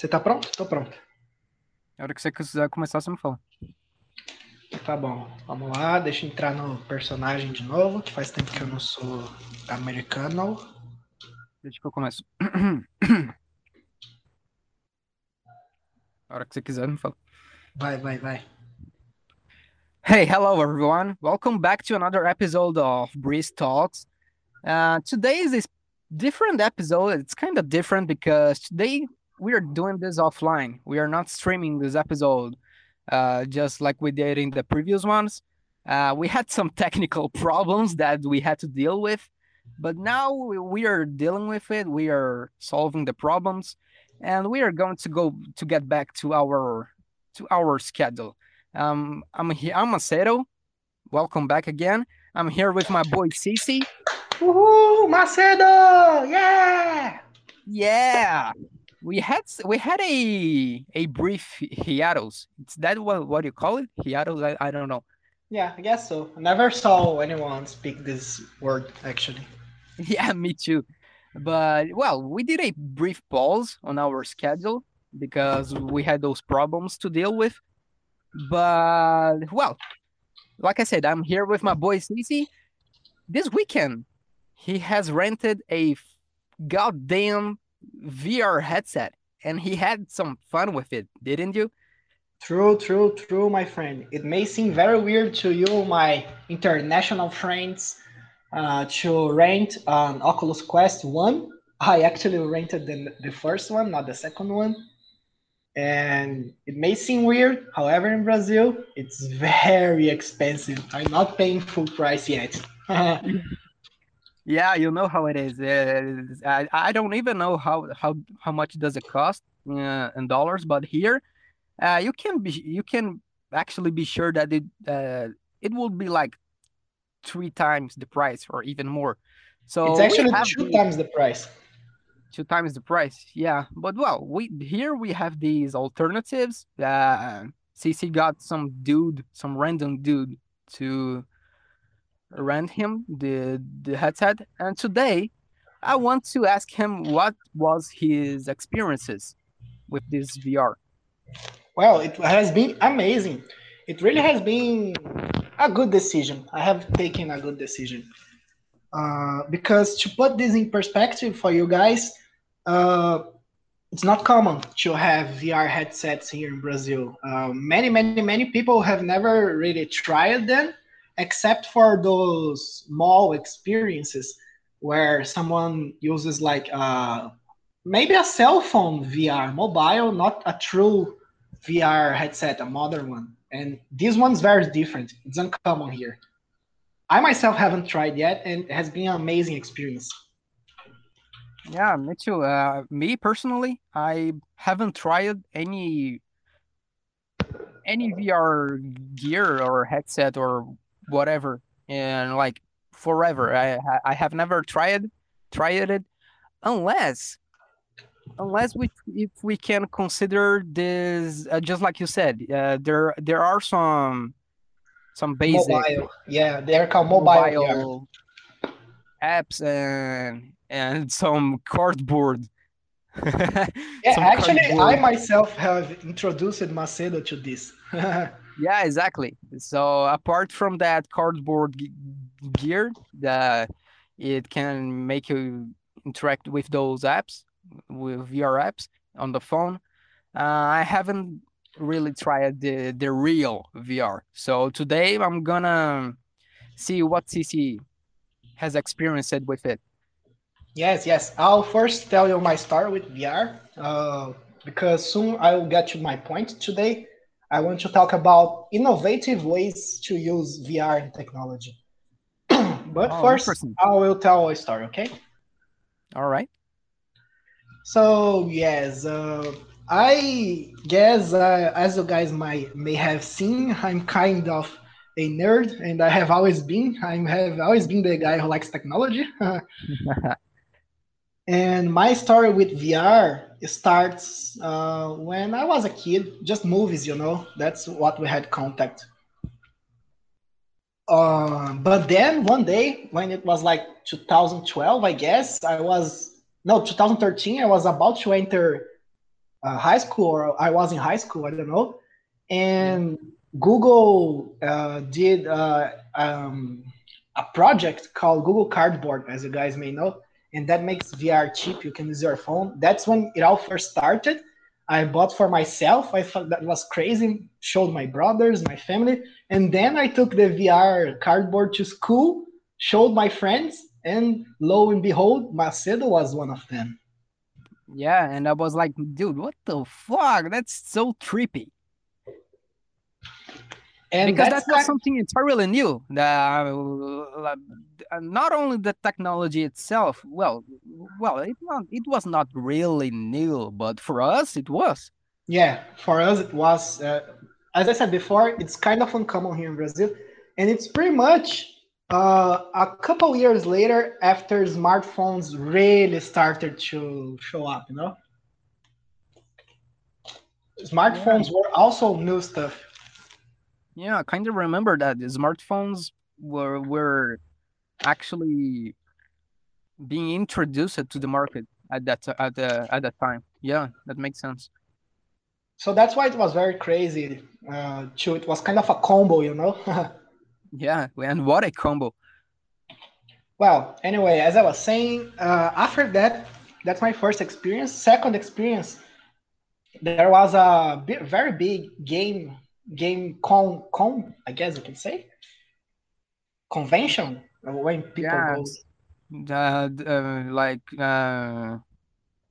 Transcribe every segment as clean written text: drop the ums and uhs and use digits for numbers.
Você tá pronto? Tô pronto. A hora que você quiser começar, você me fala. Tá bom, vamos lá. Deixa eu entrar no personagem de novo, que faz tempo que eu não sou americano. Deixa que eu começo. A hora que você quiser, me fala. Vai. Hey, hello everyone. Welcome back to another episode of Breeze Talks. Today is a different episode. It's kind of different because today we are doing this offline. We are not streaming this episode just like we did in the previous ones. We had some technical problems that we had to deal with, but now we are dealing with it. We are solving the problems, and we are going to get back to our schedule. I'm Macedo. Welcome back again. I'm here with my boy Cici. Woohoo, Macedo! Yeah. We had a brief hiatus. Is that what you call it? Hiatus? I don't know. Yeah, I guess so. I never saw anyone speak this word actually. Yeah, me too. But well, we did a brief pause on our schedule because we had those problems to deal with. But, well, like I said, I'm here with my boy Cici. This weekend, he has rented a goddamn VR headset, and he had some fun with it, didn't you? True, my friend. It may seem very weird to you, my international friends, to rent an Oculus Quest 1. I actually rented the first one, not the second one. And it may seem weird, however, in Brazil, it's very expensive. I'm not paying full price yet. Yeah, you know how it is. I don't even know how much does it cost in dollars, but here you can actually be sure that it will be like 3 times the price or even more. So it's actually 2 times the price. 2 times the price, yeah. But well, we have these alternatives. Cici got some random dude to rent him the headset, and today I want to ask him what was his experiences with this VR. Well, it has been amazing. It really has been a good decision. I have taken a good decision. Because to put this in perspective for you guys, it's not common to have VR headsets here in Brazil. Many people have never really tried them, except for those small experiences where someone uses like maybe a cell phone VR, mobile, not a true VR headset, a modern one. And this one's very different. It's uncommon here. I myself haven't tried yet, and it has been an amazing experience. Yeah, me too. Me personally, I haven't tried any VR gear or headset or whatever in like forever. I have never tried it unless if we can consider this just like you said. There are some basic mobile. Yeah, they're called mobile apps and some cardboard. Yeah, some actually cardboard. I myself have introduced Macedo to this. Yeah, exactly. So apart from that cardboard gear that it can make you interact with those apps, with VR apps on the phone, I haven't really tried the real VR. So today I'm gonna see what Cici has experienced with it. Yes. I'll first tell you my story with VR because soon I will get to my point today. I want to talk about innovative ways to use VR and technology. But first, I will tell a story, okay? All right. So yes, I guess, as you guys may have seen, I'm kind of a nerd, and I have always been. I have always been the guy who likes technology. And my story with VR starts when I was a kid, just movies, you know. That's what we had contact. But then one day, when it was like 2012, I guess, 2013, I was about to enter high school, or I was in high school, I don't know. And Google did a project called Google Cardboard, as you guys may know, and that makes VR cheap. You can use your phone. That's when it all first started. I bought for myself. I thought that was crazy. Showed my brothers, my family. And then I took the VR cardboard to school, showed my friends, and lo and behold, Macedo was one of them. Yeah, and I was like, dude, what the fuck? That's so trippy. And because that was something entirely new. Not only the technology itself, well, it was not really new, but for us it was. Yeah, for us it was. As I said before, it's kind of uncommon here in Brazil, and it's pretty much a couple years later after smartphones really started to show up. You know, smartphones were also new stuff. Yeah, I kind of remember that the smartphones were actually being introduced to the market at that time. Yeah, that makes sense. So that's why it was very crazy. Too, it was kind of a combo, you know. Yeah, and what a combo! Well, anyway, as I was saying, after that, that's my first experience. Second experience, there was a very big game con, I guess you can say, convention, when people go.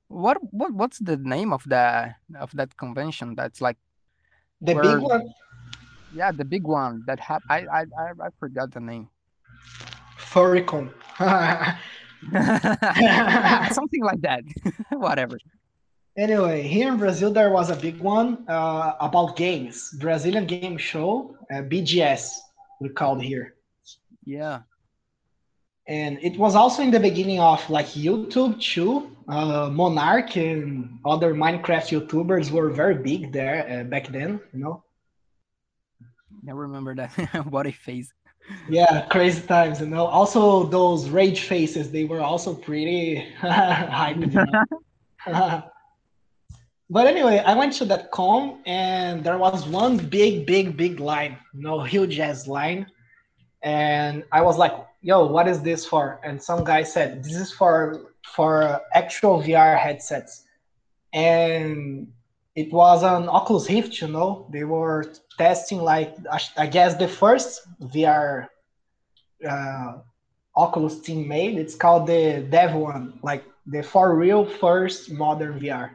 What's the name of that convention? That's like the big one. Yeah, the big one that I forgot the name. Furicon. Something like that. Whatever. Anyway, here in Brazil, there was a big one about games. Brazilian Game Show, BGS, we called here. Yeah. And it was also in the beginning of like YouTube too. Monarch and other Minecraft YouTubers were very big there back then, you know. I remember that. What a phase. Yeah, crazy times, you know. Also, those rage faces, they were also pretty hyped. you know? But anyway, I went to that con and there was one big line, you know, huge ass line. And I was like, yo, what is this for? And some guy said, this is for actual VR headsets. And it was an Oculus Rift, you know, they were testing like, I guess the first VR Oculus team made. It's called the Dev One, like the for real first modern VR.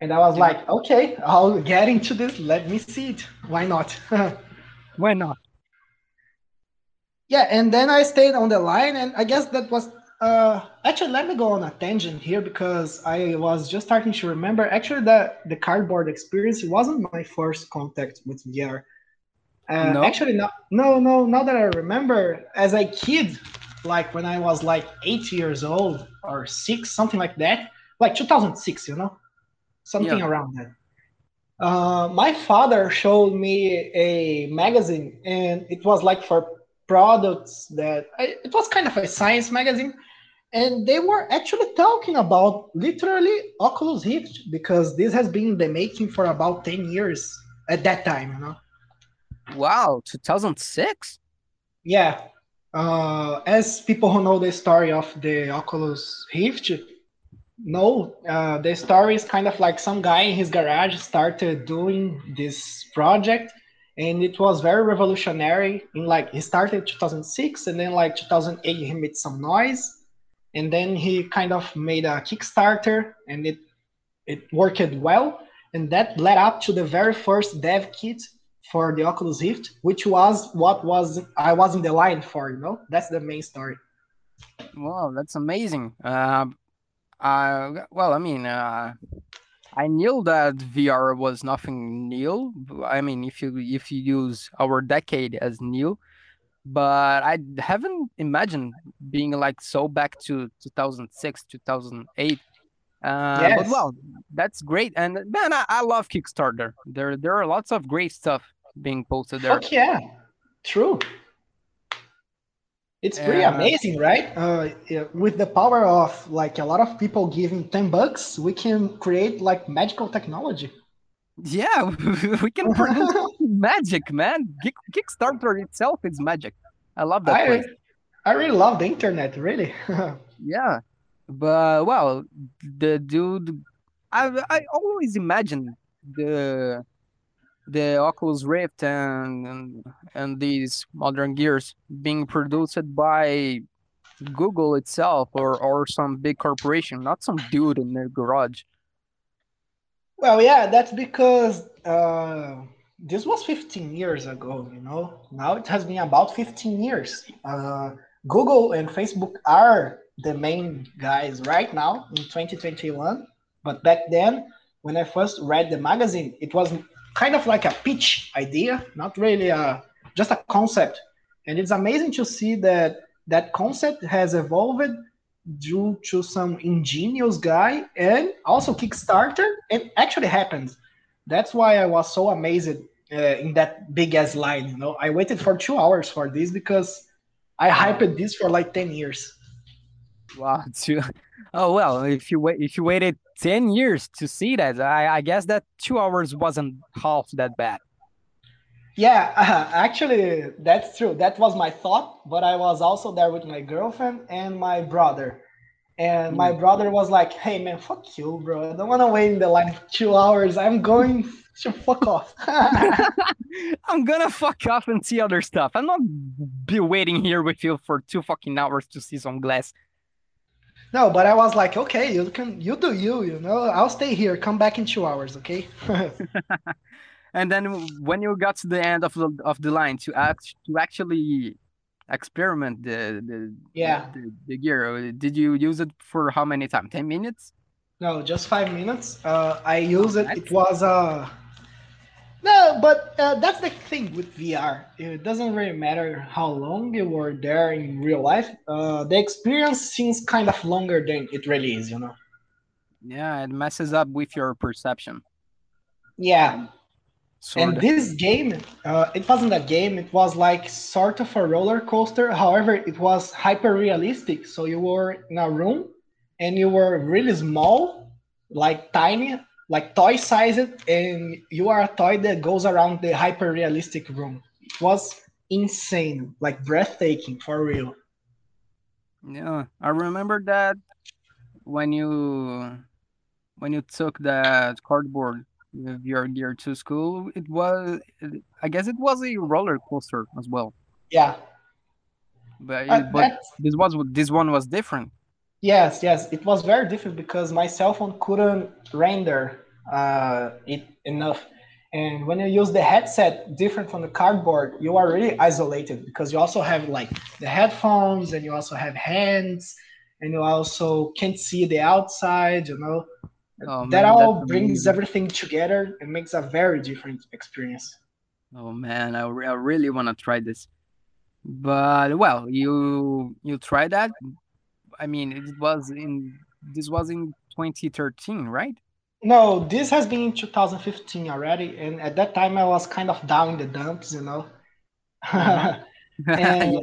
And I was like, okay, I'll get into this. Let me see it. Why not? Why not? Yeah, and then I stayed on the line, and I guess that was... actually, let me go on a tangent here because I was just starting to remember. Actually, the cardboard experience, it wasn't my first contact with VR. No? Actually, no. Now that I remember, as a kid, like when I was like 8 years old or six, something like that, like 2006, you know? Something around that. My father showed me a magazine, and it was like for products that it was kind of a science magazine, and they were actually talking about literally Oculus Rift because this has been in the making for about 10 years at that time, you know. Wow, 2006? Yeah. As people who know the story of the Oculus Rift, the story is kind of like some guy in his garage started doing this project, and it was very revolutionary. In like he started 2006, and then like 2008 he made some noise, and then he kind of made a Kickstarter, and it worked well, and that led up to the very first dev kit for the Oculus Rift, which was I was in the line for, you know. That's the main story. Wow, that's amazing. I knew that VR was nothing new. I mean, if you use our decade as new, but I haven't imagined being like so back to 2006, 2008. Yes. But well, that's great. And man, I love Kickstarter. There are lots of great stuff being posted there. Fuck yeah, true. It's pretty amazing, right? With the power of like a lot of people giving $10, we can create like magical technology. Yeah, we can produce magic, man. Kickstarter itself is magic. I love that. I really love the internet, really. Yeah, but well, the dude, I always imagine the Oculus Rift and these modern gears being produced by Google itself or some big corporation, not some dude in their garage. Well, yeah, that's because this was 15 years ago, you know. Now it has been about 15 years. Google and Facebook are the main guys right now in 2021. But back then, when I first read the magazine, it was kind of like a pitch idea, not really just a concept. And it's amazing to see that concept has evolved due to some ingenious guy and also Kickstarter. It actually happened. That's why I was so amazed in that big ass line. You know, I waited for 2 hours for this because I hyped this for like 10 years. Wow. Oh, well, if you waited 10 years to see that, I guess that 2 hours wasn't half that bad. Yeah, actually, that's true. That was my thought, but I was also there with my girlfriend and my brother. And my brother was like, hey, man, fuck you, bro. I don't want to wait in the line for 2 hours. I'm going to fuck off. I'm going to fuck off and see other stuff. I'm not be waiting here with you for 2 fucking hours to see some glass. No, but I was like, okay, you do you, you know, I'll stay here. Come back in 2 hours, okay? And then when you got to the end of the line to actually experiment the gear, did you use it for how many times? 10 minutes? No, just 5 minutes. I used it. It was no, but that's the thing with VR. It doesn't really matter how long you were there in real life. The experience seems kind of longer than it really is, you know? Yeah, it messes up with your perception. Yeah. And this game, it wasn't a game. It was like sort of a roller coaster. However, it was hyper-realistic. So you were in a room and you were really small, like tiny, like toy-sized, and you are a toy that goes around the hyper-realistic room. It was insane, like breathtaking, for real. Yeah, I remember that when you took that cardboard with your gear to school, it was, I guess it was a roller coaster as well. Yeah. But this one was different. Yes, it was very different because my cell phone couldn't render it enough. And when you use the headset different from the cardboard, you are really isolated because you also have like the headphones and you also have hands and you also can't see the outside, you know. Oh, that all brings everything together and makes a very different experience. Oh man, I really want to try this. But well, you try that? I mean, this was in 2013, right? No, this has been in 2015 already, and at that time I was kind of down in the dumps, you know. And,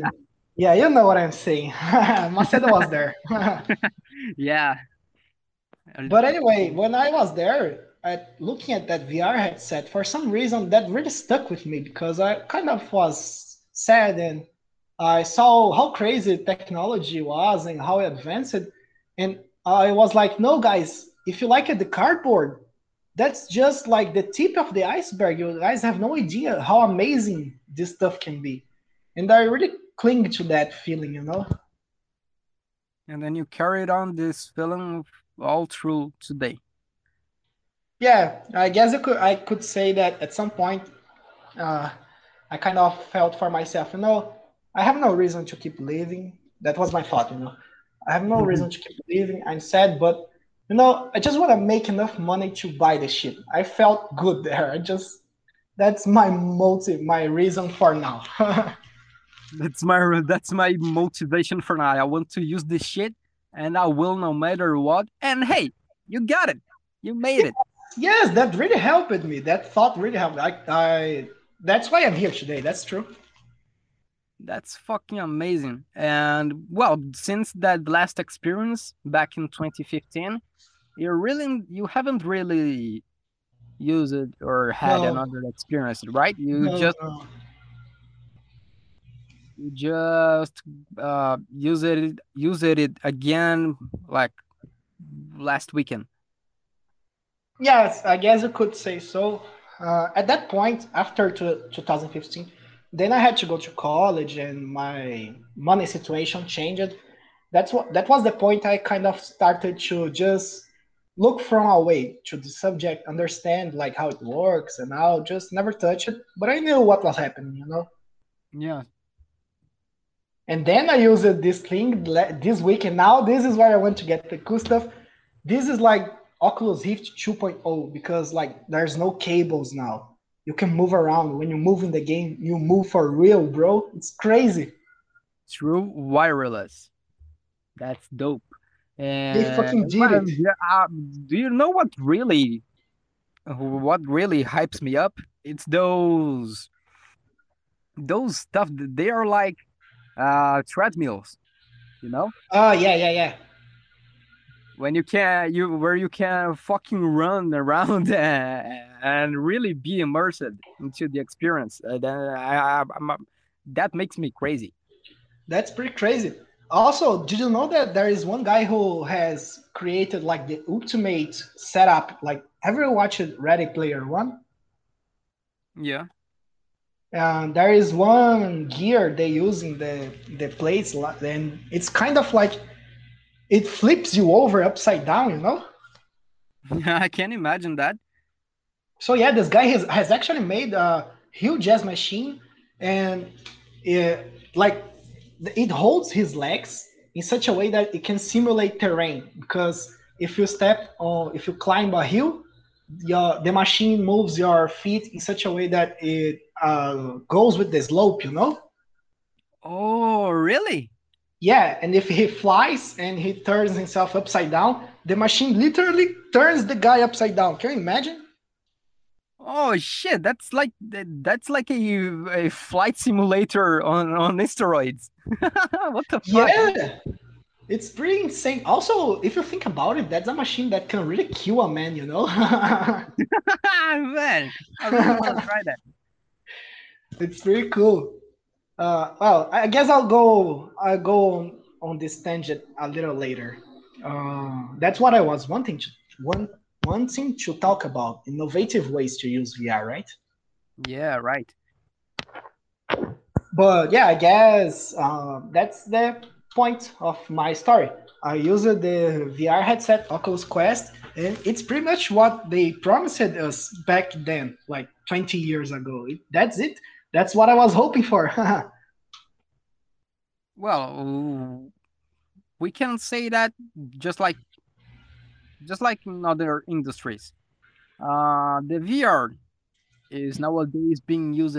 yeah, you know what I'm saying. Macedo was there. Yeah. But anyway, when I was there, looking at that VR headset, for some reason that really stuck with me because I kind of was sad and I saw how crazy technology was and how advanced. And I was like, no, guys, if you like it, the cardboard, that's just like the tip of the iceberg. You guys have no idea how amazing this stuff can be. And I really cling to that feeling, you know? And then you carried on this feeling all through today. Yeah, I guess I could say that at some point, I kind of felt for myself, you know, I have no reason to keep living. That was my thought, you know. I have no reason to keep living. I'm sad, but, you know, I just want to make enough money to buy the ship. I felt good there. That's my motive, my reason for now. That's my motivation for now. I want to use this shit. And I will, no matter what. And hey, you got it. You made it. Yes, that really helped me. That thought really helped me. That's why I'm here today. That's true. That's fucking amazing. And well, since that last experience back in 2015, you haven't really used it or had another experience, right? You just used it again like last weekend. Yes, I guess you could say so. At that point, after 2015, then I had to go to college and my money situation changed. That was the point I kind of started to just look from away to the subject, understand like how it works, and I'll just never touch it. But I knew what was happening, you know? Yeah. And then I used this thing this week, and now this is where I want to get the cool stuff. This is like Oculus Rift 2.0, because like there's no cables now. You can move around. When you move in the game, you move for real, bro. It's crazy. True wireless. That's dope. And they fucking did it. Do you know what really hypes me up? It's those stuff. They are like treadmills, you know? Oh, yeah. When you can fucking run around and really be immersed into the experience, that makes me crazy. That's pretty crazy. Also, did you know that there is one guy who has created like the ultimate setup? Like, have you watched Reddit Player One? Yeah. There is one gear they use in the plates, and it's kind of like, it flips you over upside down, you know? Yeah, I can imagine that. So yeah, this guy has actually made a huge ass machine, and it holds his legs in such a way that it can simulate terrain. Because if you climb a hill, the machine moves your feet in such a way that it goes with the slope, you know? Oh, really? Yeah, and if he flies and he turns himself upside down, the machine literally turns the guy upside down. Can you imagine? Oh shit, that's like a flight simulator on steroids. What the fuck? Yeah, it's pretty insane. Also, if you think about it, that's a machine that can really kill a man, you know? Man, I really want to try that. It's pretty cool. Well, I guess I'll go on this tangent a little later. That's what I was wanting to talk about, innovative ways to use VR, right? Yeah, right. But yeah, I guess that's the point of my story. I used the VR headset, Oculus Quest, and it's pretty much what they promised us back then, like 20 years ago. That's it. That's what I was hoping for. Well, we can say that just like in other industries. The VR is nowadays being used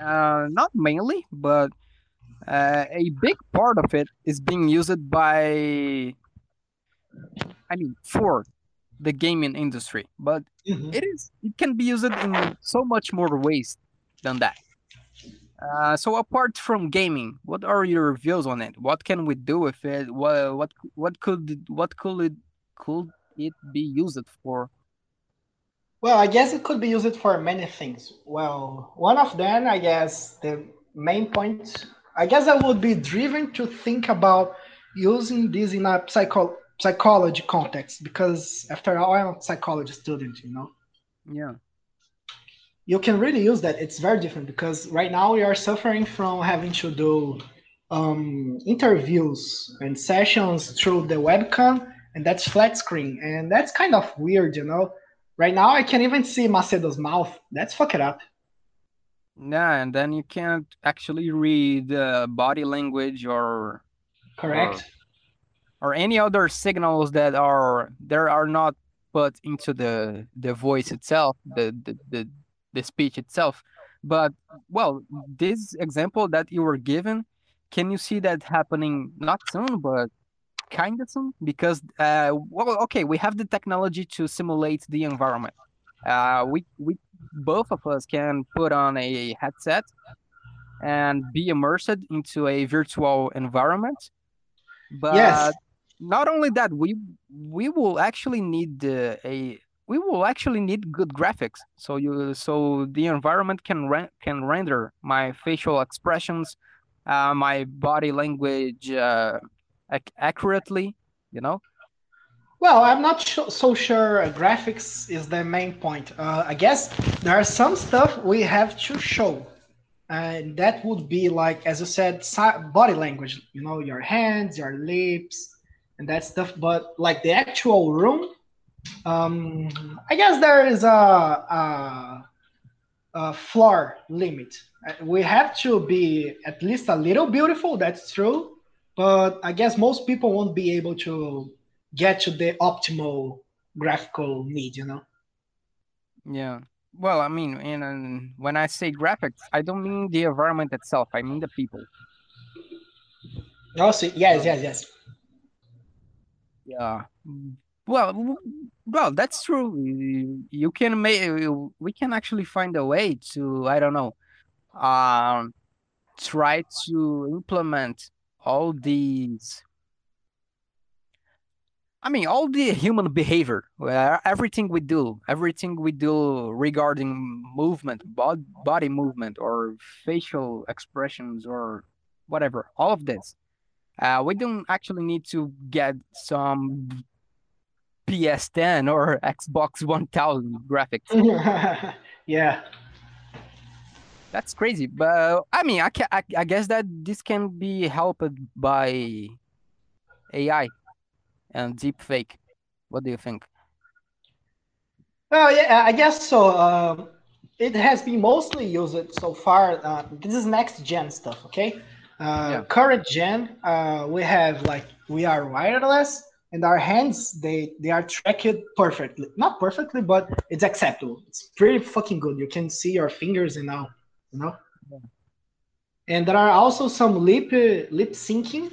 not mainly, but a big part of it is being used for the gaming industry. But it can be used in so much more ways than that. So apart from gaming, what are your views on it? What can we do with it? What could it be used for? Well, I guess it could be used for many things. Well, one of them, I guess the main point, I guess I would be driven to think about using this in a psychology context, because after all, I'm a psychology student, you know? Yeah. You can really use that. It's very different, because right now we are suffering from having to do interviews and sessions through the webcam, and that's flat screen. And that's kind of weird, you know? Right now I can't even see Macedo's mouth. That's fuck it up. Yeah, and then you can't actually read body language or... Correct. Or any other signals that are not put into the voice itself, the speech itself. But, well, this example that you were given, can you see that happening not soon, but kind of soon? Because, we have the technology to simulate the environment. We both of us can put on a headset and be immersed into a virtual environment. But yes. Not only that, we will actually need good graphics. So the environment can render my facial expressions, my body language accurately. You know. Well, I'm not so sure graphics is the main point. I guess there are some stuff we have to show. And that would be, like, as you said, body language, you know, your hands, your lips, and that stuff. But, like, the actual room, I guess there is a floor limit. We have to be at least a little beautiful, that's true. But I guess most people won't be able to get to the optimal graphical need, you know? Yeah. Well, I mean, and when I say graphics, I don't mean the environment itself. I mean the people. Also, yes. Yeah. Well, that's true. You can we can actually find a way to, I don't know, try to implement all these. I mean, all the human behavior, everything we do regarding movement, body movement, or facial expressions, or whatever, all of this. We don't actually need to get some PS10 or Xbox 1000 graphics. Yeah. That's crazy. But I mean, I guess that this can be helped by AI. And deep fake. What do you think? Well, yeah, I guess so. It has been mostly used so far. This is next gen stuff, okay? Current gen, we have, like, we are wireless, and our hands, they are tracked perfectly. Not perfectly, but it's acceptable. It's pretty fucking good. You can see your fingers and all, you know? Yeah. And there are also some lip syncing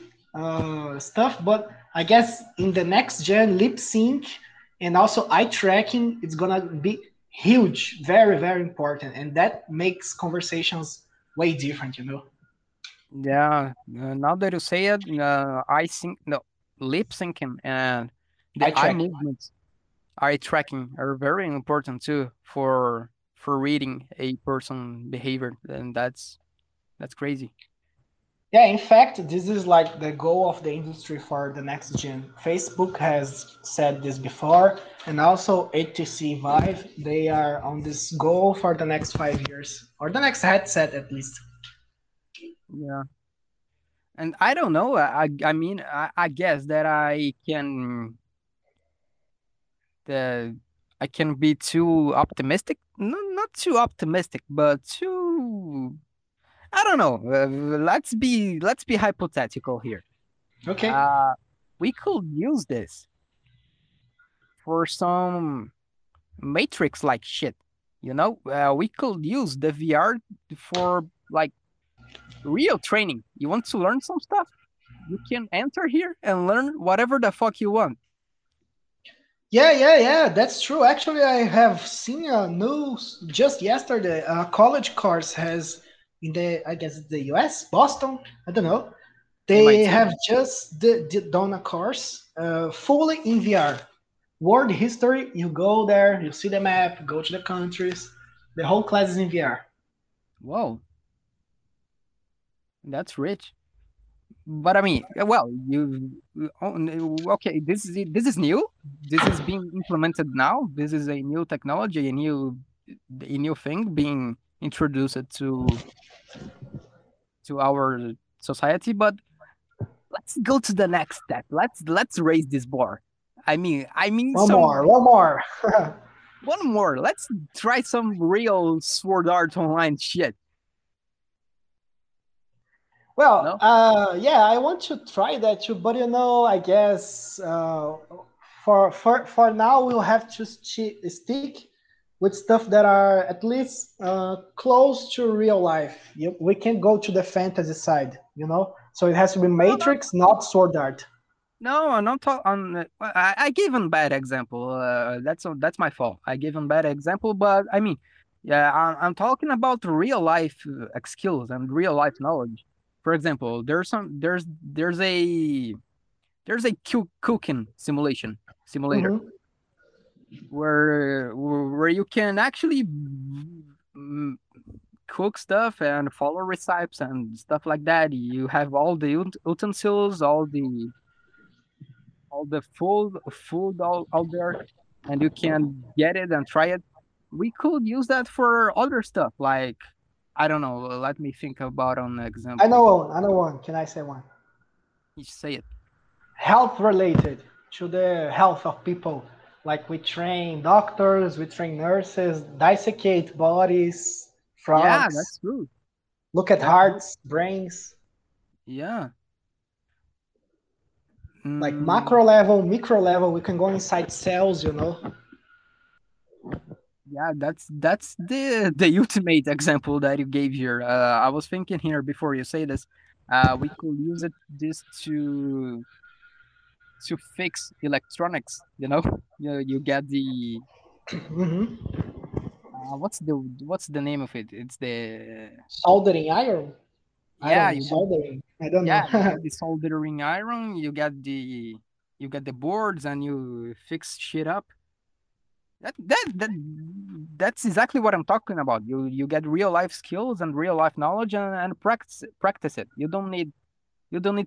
stuff, but I guess in the next gen, lip sync and also eye tracking, it's gonna be huge, very, very important. And that makes conversations way different, you know? Yeah, now that you say it, lip syncing and the eye movements, eye tracking are very important too for reading a person's behavior. And that's crazy. Yeah, in fact, this is like the goal of the industry for the next gen. Facebook has said this before, and also HTC Vive, they are on this goal for the next 5 years, or the next headset at least. Yeah. And I don't know, I mean, I guess that I can be too optimistic. No, not too optimistic, but too... I don't know. Let's be hypothetical here. Okay. We could use this for some Matrix-like shit. You know, we could use the VR for, like, real training. You want to learn some stuff? You can enter here and learn whatever the fuck you want. Yeah. That's true. Actually, I have seen a news just yesterday. A college course has. In the, I guess, the US, Boston, I don't know. They have just done a course fully in VR. World history, you go there, you see the map, go to the countries. The whole class is in VR. Whoa. That's rich. But I mean, well, okay, this is new. This is being implemented now. This is a new technology, a new thing being introduced to our society, but let's go to the next step. Let's raise this bar. I mean one more. One more. Let's try some real Sword Art Online shit. Well, no? Yeah, I want to try that too, but you know, I guess for now we'll have to stick with stuff that are at least close to real life. We can't go to the fantasy side, you know? So it has to be Matrix, not Sword Art. No, I'm not talking... I gave a bad example. That's my fault. I gave a bad example, but I mean, Yeah, I'm talking about real life skills and real life knowledge. For example, there's a cooking simulator where you can actually cook stuff and follow recipes and stuff like that. You have all the utensils, all the food out there, and you can get it and try it. We could use that for other stuff, like, I don't know, let me think about an example. I know one. Can I say one? You say it. Health related to the health of people. Like, we train doctors, we train nurses, dissecate bodies, frogs. Yeah, that's true. Look at hearts, brains. Yeah. Like macro level, micro level, we can go inside cells, you know. Yeah, that's the ultimate example that you gave here. I was thinking here before you say this, we could use this to fix electronics. You know, you get the what's the name of it? It's the soldering iron. Yeah, soldering. I don't know. Yeah, the soldering iron. You get the boards and you fix shit up. That's exactly what I'm talking about. You get real life skills and real life knowledge and practice it. You don't need to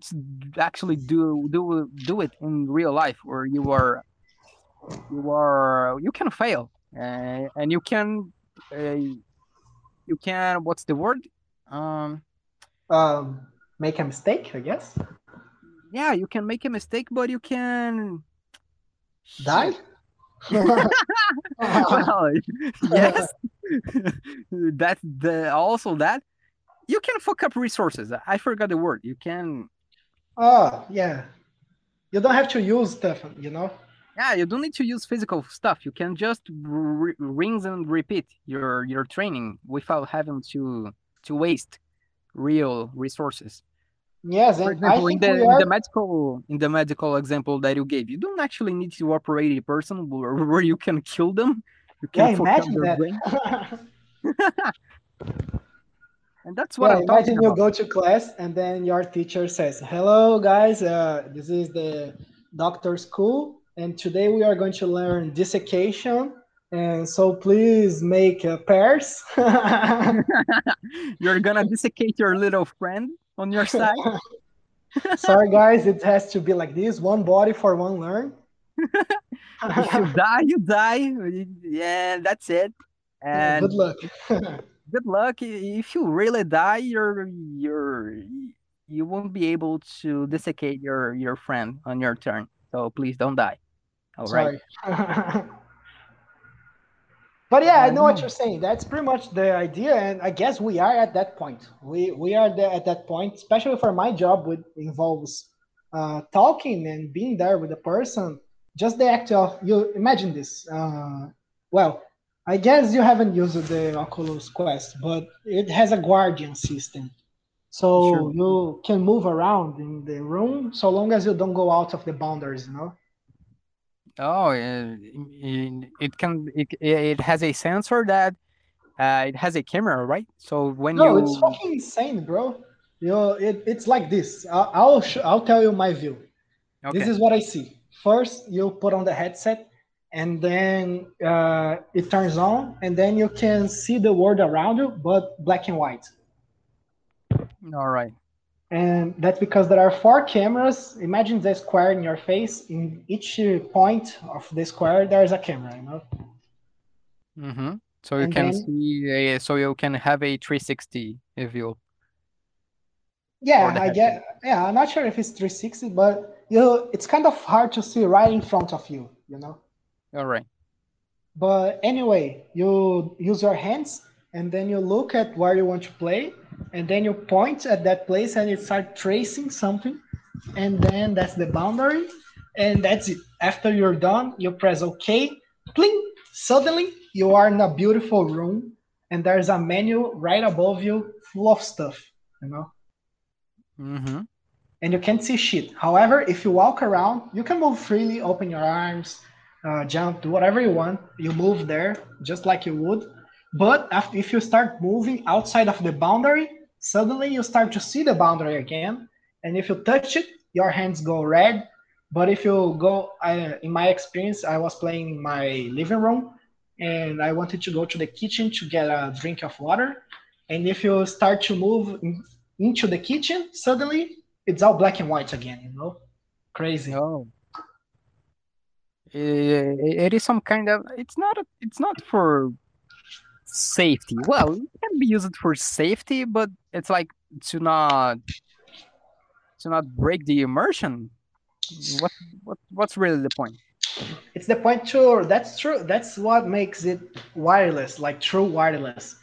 actually do it in real life, or you can fail and you can what's the word? Make a mistake, I guess. Yeah, you can make a mistake, but you can die. Well, yes, that you can fuck up resources. I forgot the word. You can. Oh yeah, you don't have to use stuff, you know. Yeah, you don't need to use physical stuff. You can just rinse and repeat your training without having to waste real resources. Yes, for example, in the medical example that you gave, you don't actually need to operate a person where you can kill them. You can imagine that. And that's what I'm talking about. Imagine you go to class and then your teacher says, "Hello, guys. This is the doctor school, and today we are going to learn dissection. And so please make pairs." You're gonna dissecate your little friend on your side. Sorry guys, it has to be like this, one body for one learn. If you die. Yeah, that's it. And good luck. Good luck. If you really die, you won't be able to dissecate your friend on your turn. So please don't die. All right. Sorry. But yeah, I know what you're saying. That's pretty much the idea, and I guess we are at that point. We are there at that point, especially for my job, which involves talking and being there with the person. Just the act of, you imagine this. Well, I guess you haven't used the Oculus Quest, but it has a guardian system. So you can move around in the room so long as you don't go out of the boundaries, you know? Oh, it has a sensor that it has a camera, right? So when it's fucking insane, bro. It's like this. I'll tell you my view. Okay. This is what I see. First, you put on the headset, and then it turns on, and then you can see the world around you, but black and white. All right. And that's because there are four cameras. Imagine the square in your face. In each point of the square, there is a camera, you know. So you can see. So you can have a 360 view. Yeah, I guess. Yeah, I'm not sure if it's 360, but it's kind of hard to see right in front of you, you know. All right. But anyway, you use your hands, and then you look at where you want to play. And then you point at that place and you start tracing something. And then that's the boundary. And that's it. After you're done, you press OK. Pling! Suddenly, you are in a beautiful room. And there's a menu right above you full of stuff, you know? And you can't see shit. However, if you walk around, you can move freely, open your arms, jump, do whatever you want. You move there just like you would. But after, if you start moving outside of the boundary, suddenly you start to see the boundary again. And if you touch it, your hands go red. But if you go, in my experience, I was playing in my living room and I wanted to go to the kitchen to get a drink of water. And if you start to move into the kitchen, suddenly it's all black and white again, you know? Crazy. Oh. It is some kind of, it's not for safety. Well, it can be used for safety, but it's like to not break the immersion. What's really the point? It's the point to, that's true. That's what makes it wireless, like true wireless.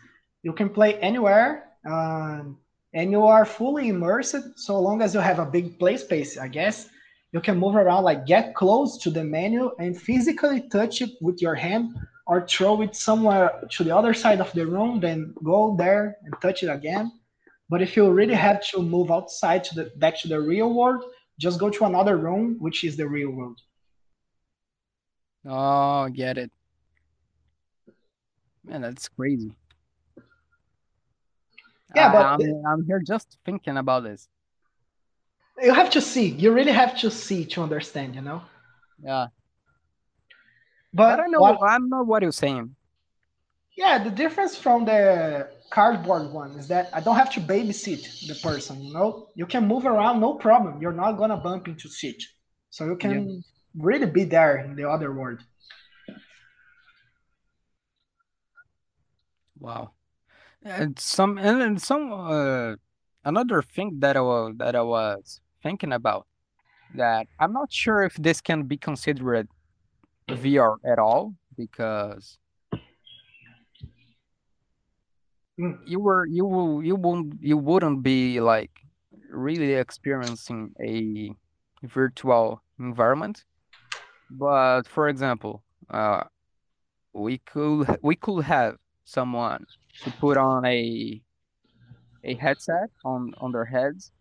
You can play anywhere, and you are fully immersed so long as you have a big play space, I guess. You can move around, like get close to the menu and physically touch it with your hand or throw it somewhere to the other side of the room, then go there and touch it again. But if you really have to move outside to the back to the real world, just go to another room, which is the real world. Oh, get it. Man, that's crazy. Yeah, but I'm here just thinking about this. You have to see. You really have to see to understand, you know? Yeah. But I don't know what you're saying. Yeah, the difference from the cardboard one is that I don't have to babysit the person, you know? You can move around, no problem. You're not going to bump into shit. So you can really be there in the other world. Wow. Another thing that I was thinking about, that I'm not sure if this can be considered VR at all, because you wouldn't be like really experiencing a virtual environment. But for example, we could have someone to put on a headset on their heads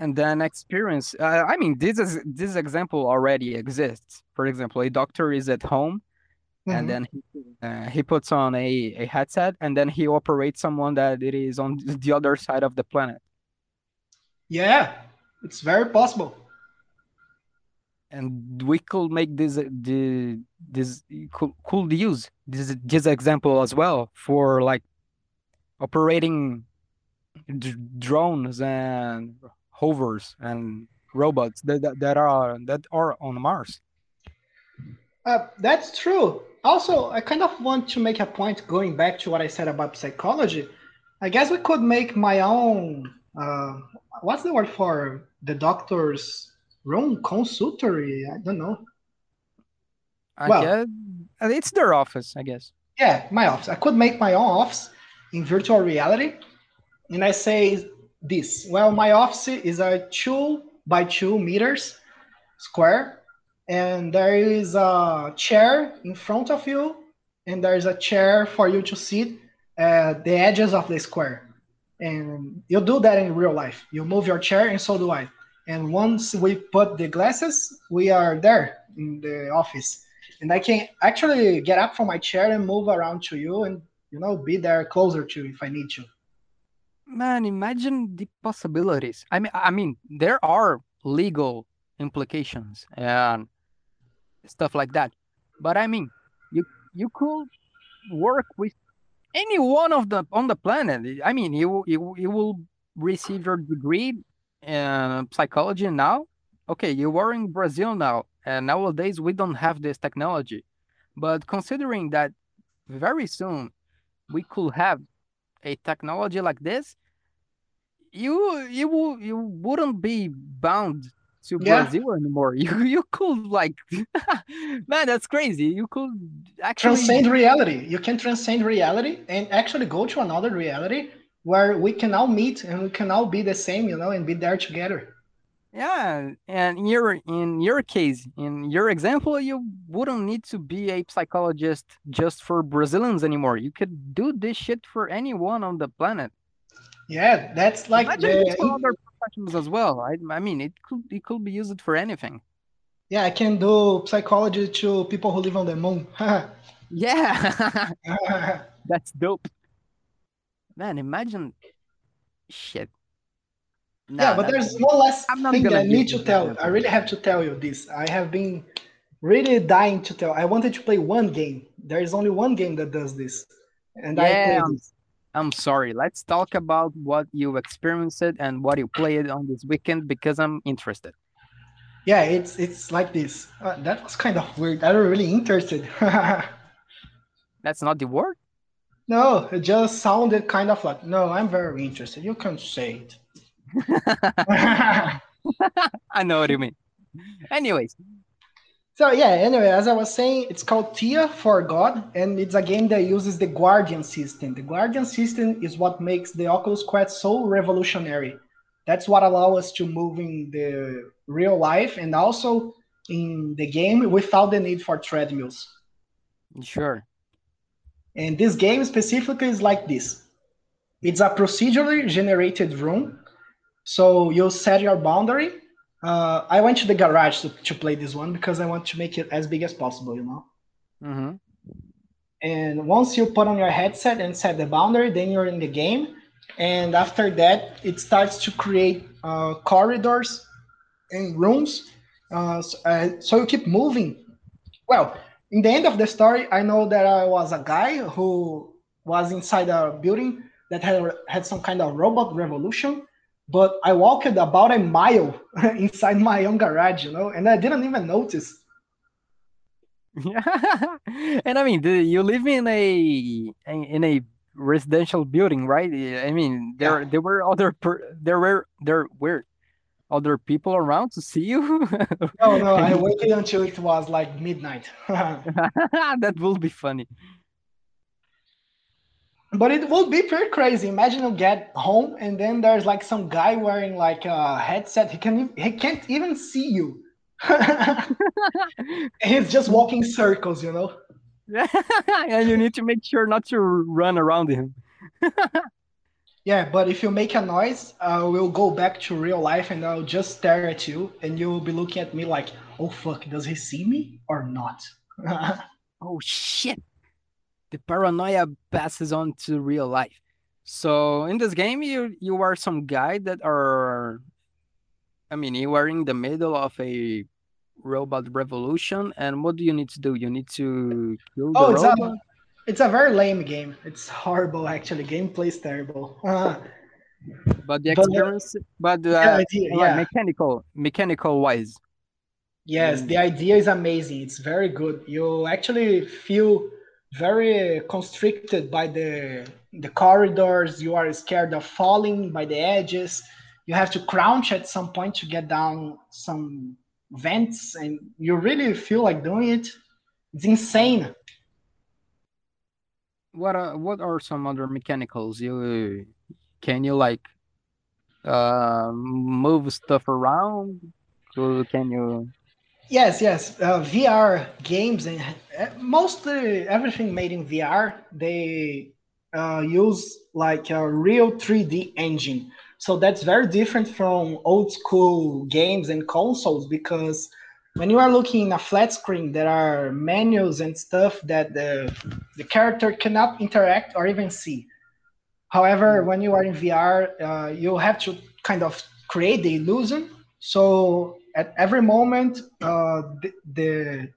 and then experience. I mean, this example already exists. For example, a doctor is at home, and then he puts on a headset and then he operates someone that it is on the other side of the planet. Yeah, it's very possible. And we could make this example as well for like operating drones and hovers and robots that are on Mars. That's true. Also, I kind of want to make a point going back to what I said about psychology. I guess we could make my own. What's the word for the doctor's room? Consultory? I don't know. I guess it's their office, I guess. Yeah, my office. I could make my own office in virtual reality. And I say this. Well, my office is a 2 by 2 meters square. And there is a chair in front of you. And there is a chair for you to sit at the edges of the square. And you do that in real life. You move your chair, and so do I. And once we put the glasses, we are there in the office. And I can actually get up from my chair and move around to you and, you know, be there closer to you if I need to. Man, imagine the possibilities. I mean, there are legal implications and stuff like that. But I mean, you could work with anyone on the planet. I mean, you will receive your degree in psychology now. Okay, you are in Brazil now. And nowadays, we don't have this technology. But considering that very soon we could have a technology like this, you wouldn't be bound to Brazil anymore. You could, like, man, that's crazy. You could actually transcend reality. You can transcend reality and actually go to another reality where we can all meet and we can all be the same, you know, and be there together. Yeah, and in your case, in your example, you wouldn't need to be a psychologist just for Brazilians anymore. You could do this shit for anyone on the planet. Yeah, that's like, imagine for other professions as well. I mean, it could be used for anything. Yeah, I can do psychology to people who live on the moon. Yeah. That's dope. Man, imagine. Shit. No, yeah, but no, there's no less thing I need to tell. I really have to tell you this. I have been really dying to tell. I wanted to play one game. There is only one game that does this. And yeah, I played it. I'm sorry. Let's talk about what you experienced and what you played on this weekend, because I'm interested. Yeah, it's like this. That was kind of weird. I was really interested. That's not the word? No, it just sounded kind of like, no, I'm very interested. You can say it. I know what you mean. Anyways. So yeah, anyway, as I was saying, it's called Tia for God, and it's a game that uses the Guardian system. The Guardian system is what makes the Oculus Quest so revolutionary. That's what allows us to move in the real life and also in the game without the need for treadmills. Sure. And this game specifically is like this. It's a procedurally generated room. So you set your boundary. I went to the garage to play this one because I want to make it as big as possible, you know? Mm-hmm. And once you put on your headset and set the boundary, then you're in the game. And after that, it starts to create corridors and rooms. So you keep moving. Well, in the end of the story, I know that I was a guy who was inside a building that had some kind of robot revolution. But I walked about a mile inside my own garage, you know, and I didn't even notice. And I mean, you live in a residential building, right? I mean, there were other people around to see you. No, I waited until it was like midnight. That would be funny. But it would be pretty crazy. Imagine you get home and then there's like some guy wearing like a headset. He can't even see you. He's just walking circles, you know. And you need to make sure not to run around him. Yeah, but if you make a noise, I will go back to real life and I'll just stare at you, and you will be looking at me like, oh fuck, does he see me or not? Oh shit. The paranoia passes on to real life. So in this game, you are some guy that are... I mean, you are in the middle of a robot revolution. And what do you need to do? You need to kill the robot? It's a very lame game. It's horrible, actually. Gameplay is terrible. But the experience... Mechanical-wise. Yes, the idea is amazing. It's very good. You actually feel... very constricted by the corridors. You are scared of falling by the edges. You have to crouch at some point to get down some vents, and you really feel like doing it. It's insane. What are some other mechanicals? Can you move stuff around? Or can you? Yes. VR games and mostly everything made in VR, they use like a real 3D engine. So that's very different from old school games and consoles, because when you are looking at a flat screen, there are menus and stuff that the character cannot interact or even see. However, when you are in VR, you have to kind of create the illusion. So at every moment, the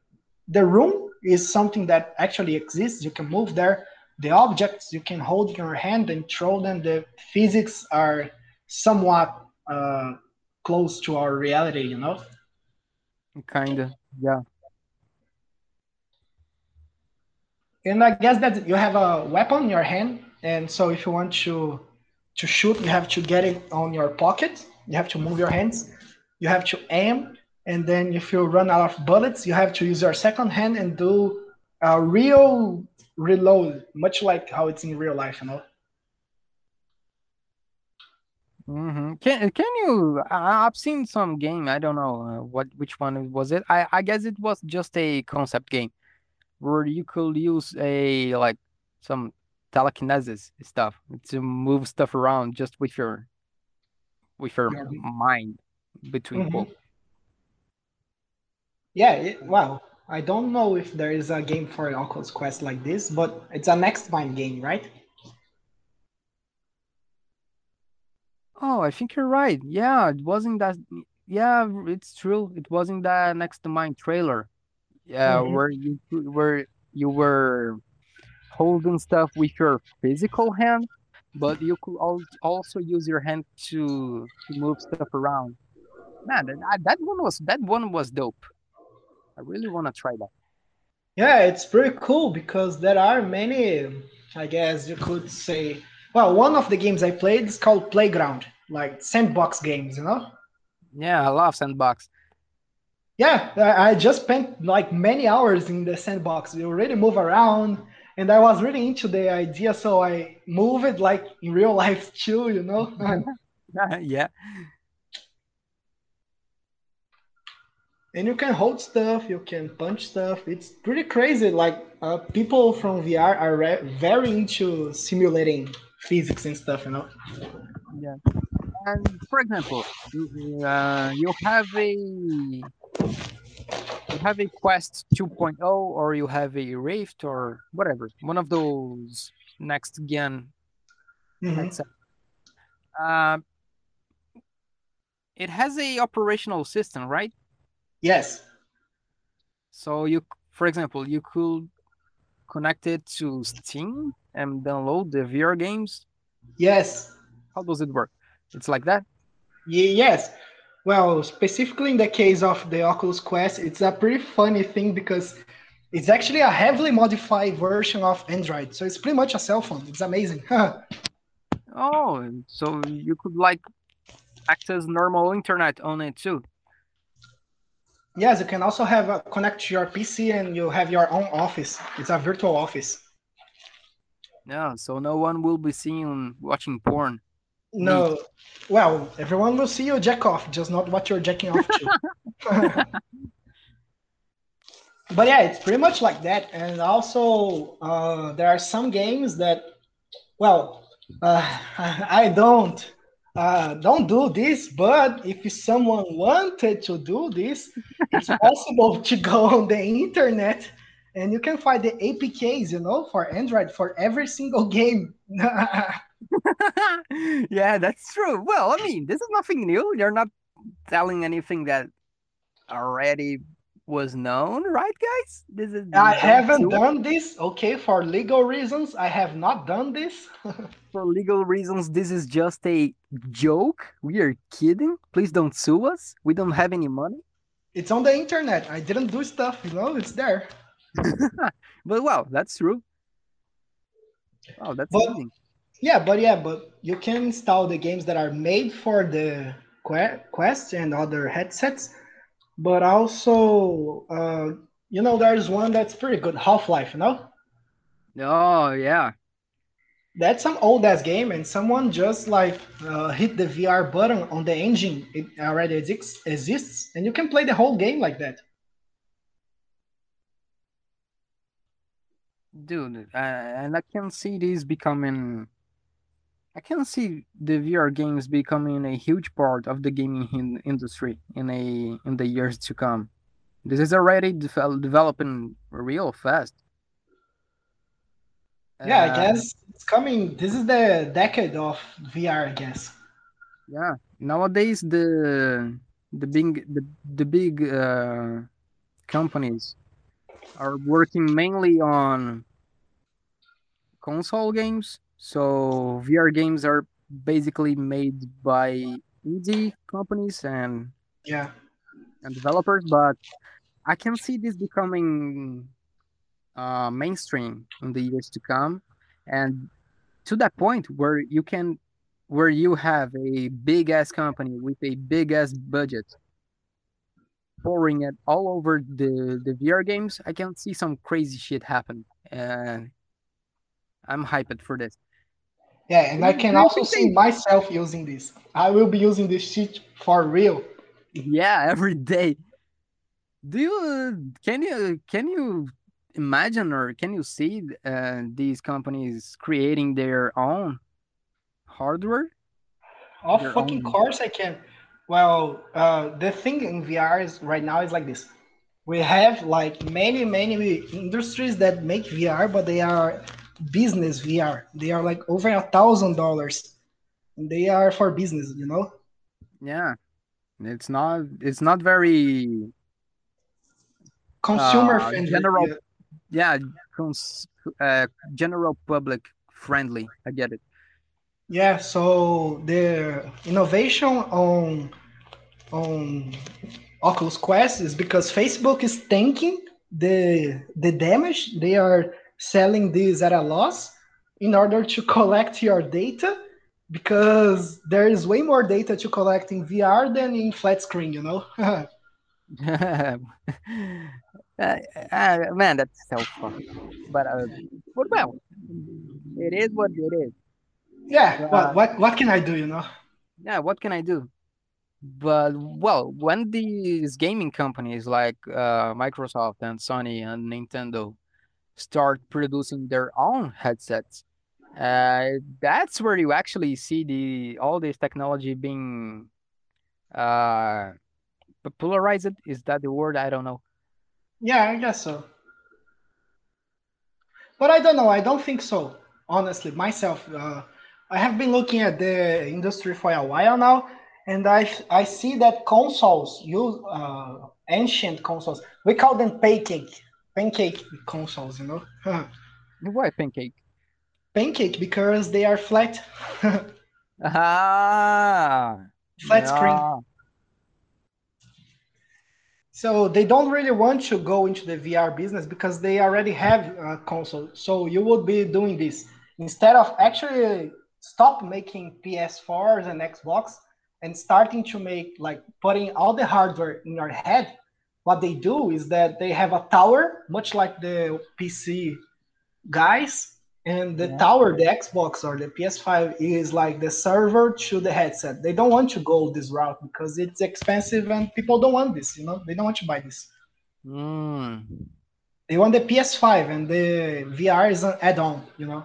room is something that actually exists. You can move there. The objects you can hold in your hand and throw them. The physics are somewhat close to our reality, you know? Kinda, yeah. And I guess that you have a weapon in your hand, and so if you want to shoot, you have to get it on your pocket. You have to move your hands. You have to aim, and then if you run out of bullets, you have to use your second hand and do a real reload, much like how it's in real life, you know? Mm-hmm. Can you... I've seen some game, I don't know which one was it. I guess it was just a concept game where you could use some telekinesis stuff to move stuff around just with your mind. Between both. Yeah, well, I don't know if there is a game for Oculus Quest like this, but it's a Next Mind game, right? Oh, I think you're right. Yeah, it wasn't that. Yeah, it's true. It wasn't the Next Mind trailer. Yeah, Mhm. where you were holding stuff with your physical hand, but you could also use your hand to move stuff around. Man, that one was dope. I really want to try that. Yeah, it's pretty cool because there are many, I guess you could say. Well, one of the games I played is called Playground, like sandbox games, you know? Yeah, I love sandbox. Yeah, I just spent like many hours in the sandbox. You really move around, and I was really into the idea, so I moved it like in real life too, you know? Yeah. And you can hold stuff, you can punch stuff. It's pretty crazy. Like people from VR are very into simulating physics and stuff, you know? Yeah. And for example, you have a Quest 2.0, or you have a Rift, or whatever, one of those next gen. Mm-hmm. It has a operational system, right? Yes. So for example, you could connect it to Steam and download the VR games. Yes. How does it work? It's like that? Yes. Well, specifically in the case of the Oculus Quest, it's a pretty funny thing because it's actually a heavily modified version of Android. So it's pretty much a cell phone. It's amazing. Oh, so you could like access normal internet on it too. Yes, you can also have connect to your PC and you have your own office. It's a virtual office. Yeah, so no one will be seen watching porn. No, well, everyone will see you jack off, just not what you're jacking off to. But yeah, it's pretty much like that. And also, there are some games that, well, I don't do this, but if someone wanted to do this, it's possible to go on the internet and you can find the APKs, you know, for Android for every single game. Yeah, that's true. Well, I mean, this is nothing new. They're not telling anything that already was known, right, guys? This is. I haven't done this, okay, for legal reasons. I have not done this. For legal reasons, this is just a joke. We are kidding. Please don't sue us. We don't have any money. It's on the internet. I didn't do stuff, you know, it's there. But wow, that's true. Wow, that's amazing. Yeah, but you can install the games that are made for the Quest and other headsets. But also, you know, there's one that's pretty good, Half-Life, you know? Oh, yeah. That's some old-ass game, and someone just, like, hit the VR button on the engine. It already exists, and you can play the whole game like that. Dude, and I can see these becoming... I can see the VR games becoming a huge part of the gaming industry in the years to come. This is already developing real fast. Yeah, I guess it's coming. This is the decade of VR, I guess. Yeah, nowadays the big companies are working mainly on console games. So VR games are basically made by indie companies and developers, but I can see this becoming mainstream in the years to come, and to that point where you have a big ass company with a big ass budget pouring it all over the VR games, I can see some crazy shit happen, and I'm hyped for this. Yeah, and I can also see myself using this. I will be using this shit for real. Yeah, every day. Can you imagine, or can you see these companies creating their own hardware? Of fucking course I can. Well, the thing in VR is right now is like this. we have like many industries that make VR, but they are business VR. They are like over $1,000. They are for business, you know? Yeah. It's not very consumer friendly. General, yeah, general public friendly. I get it. Yeah, so the innovation on Oculus Quest is because Facebook is tanking the damage. They are selling this at a loss in order to collect your data, because there is way more data to collect in VR than in flat screen, you know? Man, that's so fun. But well, it is what it is. Yeah, what can I do, you know? Yeah, what can I do? But, well, when these gaming companies like Microsoft and Sony and Nintendo start producing their own headsets, that's where you actually see all this technology being popularized. Is that the word? I don't know. Yeah, I guess so. But I don't know. I don't think so, honestly, myself. I have been looking at the industry for a while now, and I see that consoles use ancient consoles. We call them pancake consoles, you know? Why pancake? Pancake because they are flat. Flat screen. So they don't really want to go into the VR business because they already have a console. So you would be doing this instead of actually stop making PS4s and Xbox and starting to make, like, putting all the hardware in your head. What they do is that they have a tower, much like the PC guys. And the tower, the Xbox or the PS5, is like the server to the headset. They don't want to go this route because it's expensive and people don't want this, you know? They don't want to buy this. Mm. They want the PS5, and the VR is an add-on, you know?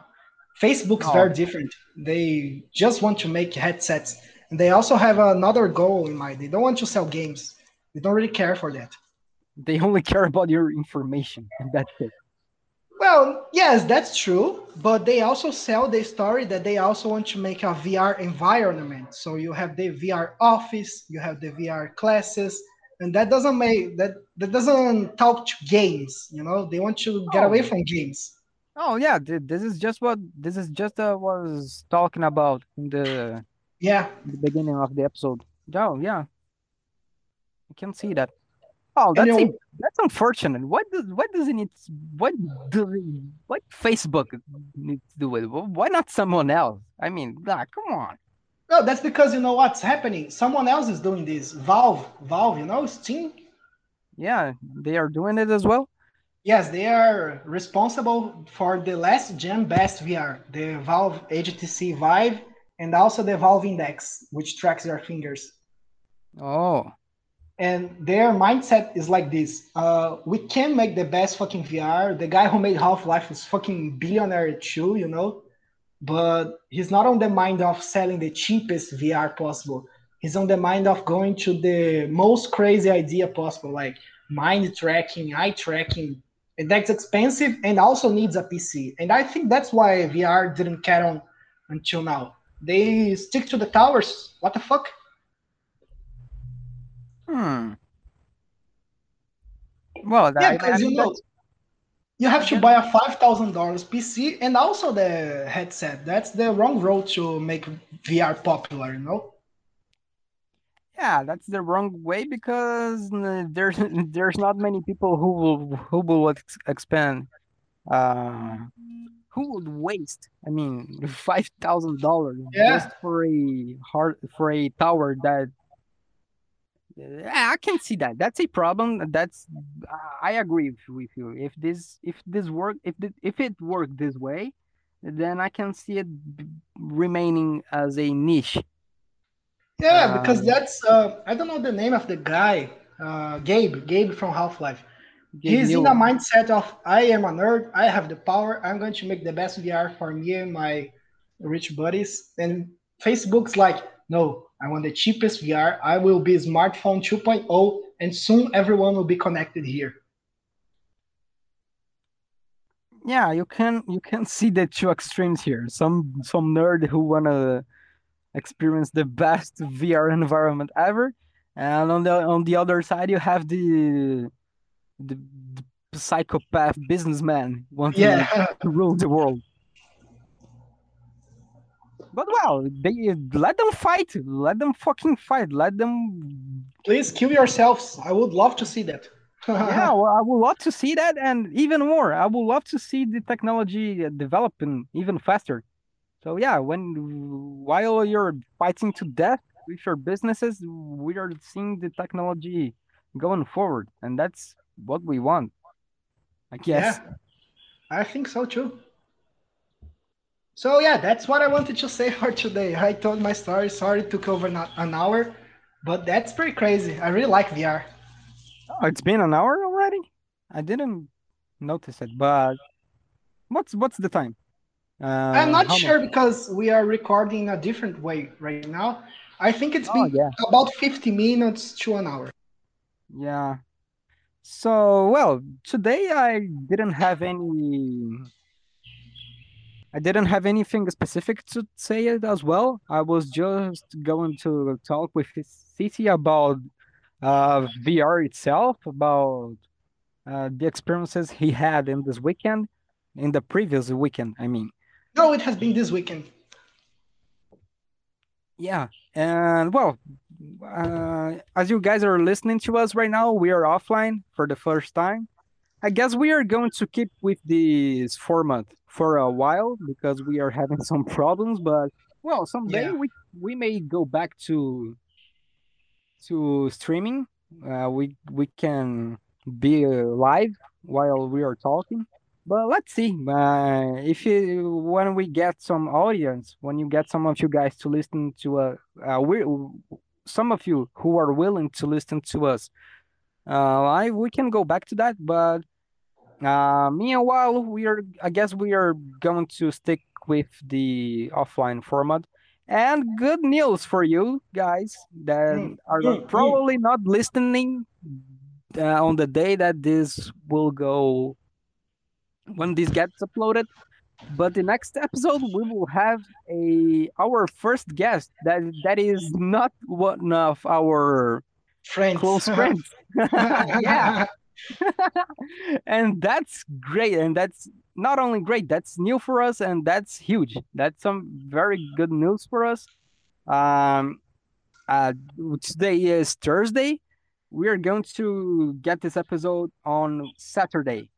Facebook's very different. They just want to make headsets. And they also have another goal in mind. They don't want to sell games. They don't really care for that. They only care about your information, and that's it. Well, yes, that's true, but they also sell the story that they also want to make a VR environment. So you have the VR office, you have the VR classes, and that doesn't talk to games, you know? They want to get away from games. Oh yeah, this is just what I was talking about in the beginning of the episode. Oh yeah, I can see that. Oh, that's unfortunate. What Facebook needs to do with it? Why not someone else? I mean, come on. No, that's because you know what's happening. Someone else is doing this. Valve, you know, Steam. Yeah, they are doing it as well. Yes, they are responsible for the last gen best VR, the Valve HTC Vive, and also the Valve Index, which tracks your fingers. Oh. And their mindset is like this. We can make the best fucking VR. The guy who made Half-Life is fucking billionaire too, you know? But he's not on the mind of selling the cheapest VR possible. He's on the mind of going to the most crazy idea possible, like mind tracking, eye tracking. And that's expensive and also needs a PC. And I think that's why VR didn't catch on until now. They stick to the towers. What the fuck? Well, because you know, you have to buy a $5,000 PC and also the headset. That's the wrong road to make VR popular, you know? Yeah, that's the wrong way because there's not many people who will expend, who would waste, I mean, $5,000 just for a tower that. I can see that. That's a problem. I agree with you. If it worked this way, then I can see it remaining as a niche. Yeah, because that's I don't know the name of the guy, Gabe from Half-Life. He's in a mindset of I am a nerd. I have the power. I'm going to make the best VR for me and my rich buddies. And Facebook's like, no. I want the cheapest VR. I will be smartphone 2.0 and soon everyone will be connected here. Yeah, you can see the two extremes here. Some nerd who wanna experience the best VR environment ever, and on the other side you have the psychopath businessman wanting to rule the world. But well, let them fight. Let them fucking fight. Let them. Please kill yourselves. I would love to see that. Yeah, well, I would love to see that, and even more, I would love to see the technology developing even faster. So yeah, while you're fighting to death with your businesses, we are seeing the technology going forward, and that's what we want, I guess. Yeah, I think so too. So yeah, that's what I wanted to say for today. I told my story. Sorry it took over an hour, but that's pretty crazy. I really like VR. Oh, it's been an hour already? I didn't notice it, but what's the time? I'm not sure because we are recording in a different way right now. I think it's been about 50 minutes to an hour. Yeah. So, well, today I didn't have anything specific to say it as well. I was just going to talk with Cici about VR itself, about the experiences he had in this weekend, in the previous weekend, I mean. No, it has been this weekend. Yeah, and well, as you guys are listening to us right now, we are offline for the first time. I guess we are going to keep with this format for a while because we are having some problems, but well, someday we may go back to streaming. We can be live while we are talking, but let's see when we get some audience, when you get some of you guys to listen to some of you who are willing to listen to us live, we can go back to that. But meanwhile, I guess we are going to stick with the offline format. And good news for you guys that are probably not listening on the day that this will go, when this gets uploaded. But the next episode, we will have our first guest that is not one of our close friends. Yeah. And that's great, and that's not only great, that's new for us, and that's huge. That's some very good news for us. Today is Thursday. We are going to get this episode on Saturday,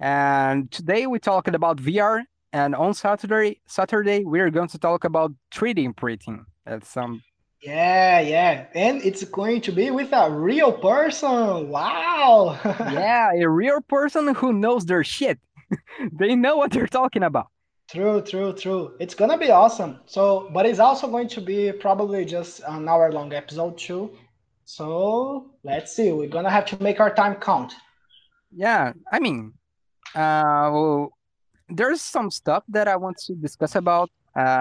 and today we talked about VR, and on Saturday we are going to talk about 3D imprinting. That's some and it's going to be with a real person. Wow. Yeah, a real person who knows their shit. They know what they're talking about. True. It's gonna be awesome. So, but it's also going to be probably just an hour-long episode too. So let's see. We're gonna have to make our time count. Yeah, I mean, there's some stuff that I want to discuss about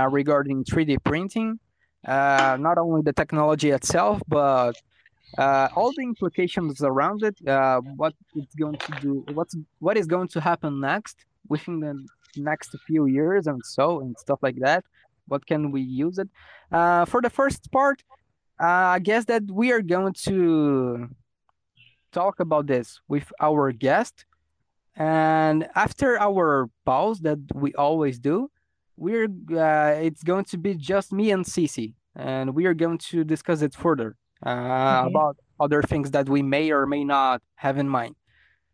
regarding 3D printing. Not only the technology itself, but all the implications around it. What it's going to do, what is going to happen next within the next few years, and stuff like that. What can we use it for? The first part, I guess that we are going to talk about this with our guest, and after our pause that we always do. It's going to be just me and Cici, and we are going to discuss it further about other things that we may or may not have in mind.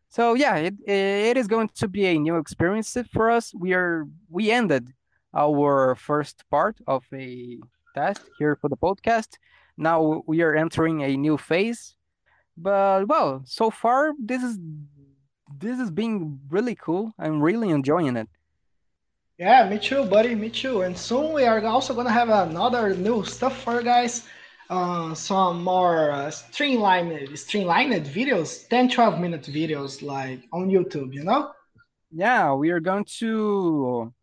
So yeah, it is going to be a new experience for us. We ended our first part of a test here for the podcast. Now we are entering a new phase. But well, so far this is being really cool. I'm really enjoying it. Yeah, me too, buddy, me too. And soon we are also going to have another new stuff for you guys. Some more streamlined videos, 10-12-minute videos like on YouTube, you know? Yeah, we are going to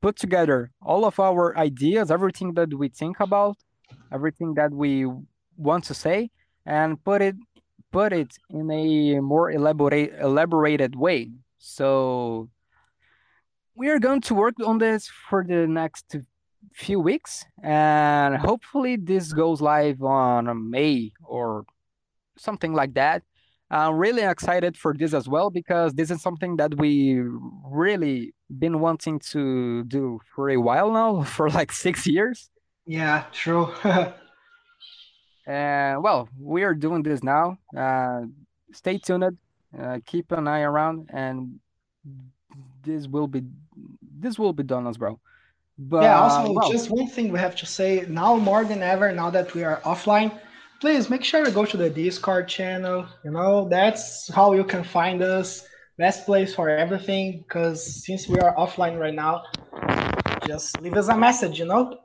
put together all of our ideas, everything that we think about, everything that we want to say, and put it put it in a more elaborated way. So we are going to work on this for the next few weeks, and hopefully this goes live on May or something like that. I'm really excited for this as well, because this is something that we really been wanting to do for a while now, for like 6 years. Yeah, true. Well, we are doing this now. Stay tuned, keep an eye around, and this will be done as well. But, yeah, also, well, just one thing we have to say now more than ever, now that we are offline, please make sure to go to the Discord channel. You know, that's how you can find us. Best place for everything, because since we are offline right now, just leave us a message, you know?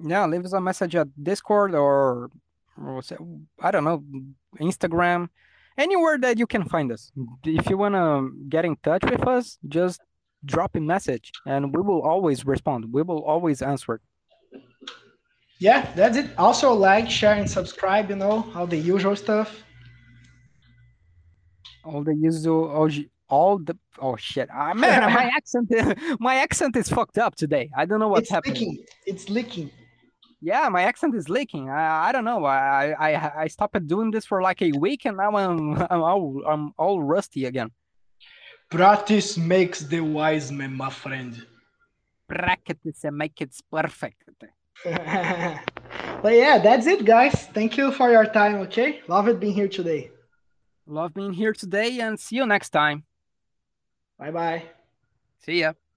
Yeah, leave us a message at Discord or, I don't know, Instagram. Anywhere that you can find us. If you want to get in touch with us, just drop a message and we will always respond. We will always answer. Yeah, that's it. Also like, share, and subscribe, you know, all the usual stuff. Oh shit. Ah, man, my accent is fucked up today. I don't know what's happening. It's leaking. Yeah, my accent is leaking. I don't know. I stopped doing this for like a week, and now I'm all rusty again. Practice makes the wise man, my friend. Practice makes it perfect. But yeah, that's it, guys. Thank you for your time. Okay, love it being here today. Love being here today, and see you next time. Bye bye. See ya.